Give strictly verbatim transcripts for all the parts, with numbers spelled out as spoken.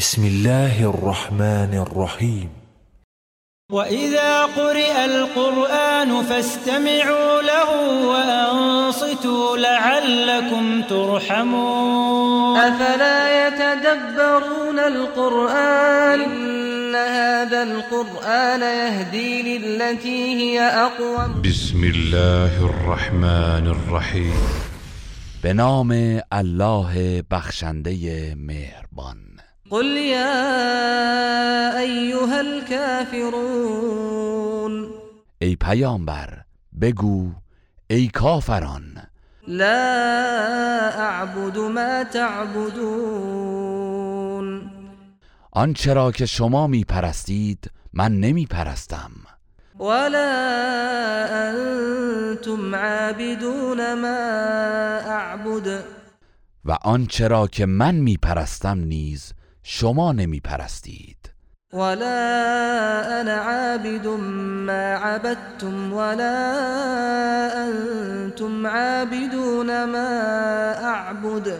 بسم الله الرحمن الرحيم. وإذا قرئ القرآن فاستمعوا له وأنصتوا لعلكم ترحمون. أفلا يتدبرون القرآن؟ إن هذا القرآن يهدي للتي هي أقوم. بسم الله الرحمن الرحيم. به نام الله بخشنده مهربان. قل یا ایها الكافرون. ای پیامبر بگو ای کافران. لا اعبد ما تعبدون. آنچه را که شما می پرستید من نمی پرستم. ولا انتم عابدون ما اعبد. و آنچه را که من می پرستم نیز شما نمی پرستید. ولا انا عابد ما عبدتم ولا انتم عابدون ما اعبد.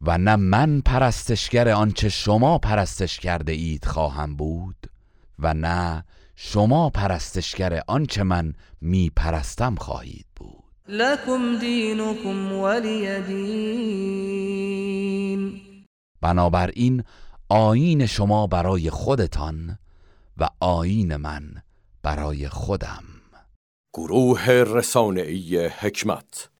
و نه من پرستشگر آنچه شما پرستش کرده اید خواهم بود و نه شما پرستشگر آنچه من می پرستم خواهید بود. لکم دینکم ولی دین. بنابراین آیین شما برای خودتان و آیین من برای خودم. گروه رسانه‌ای حکمت.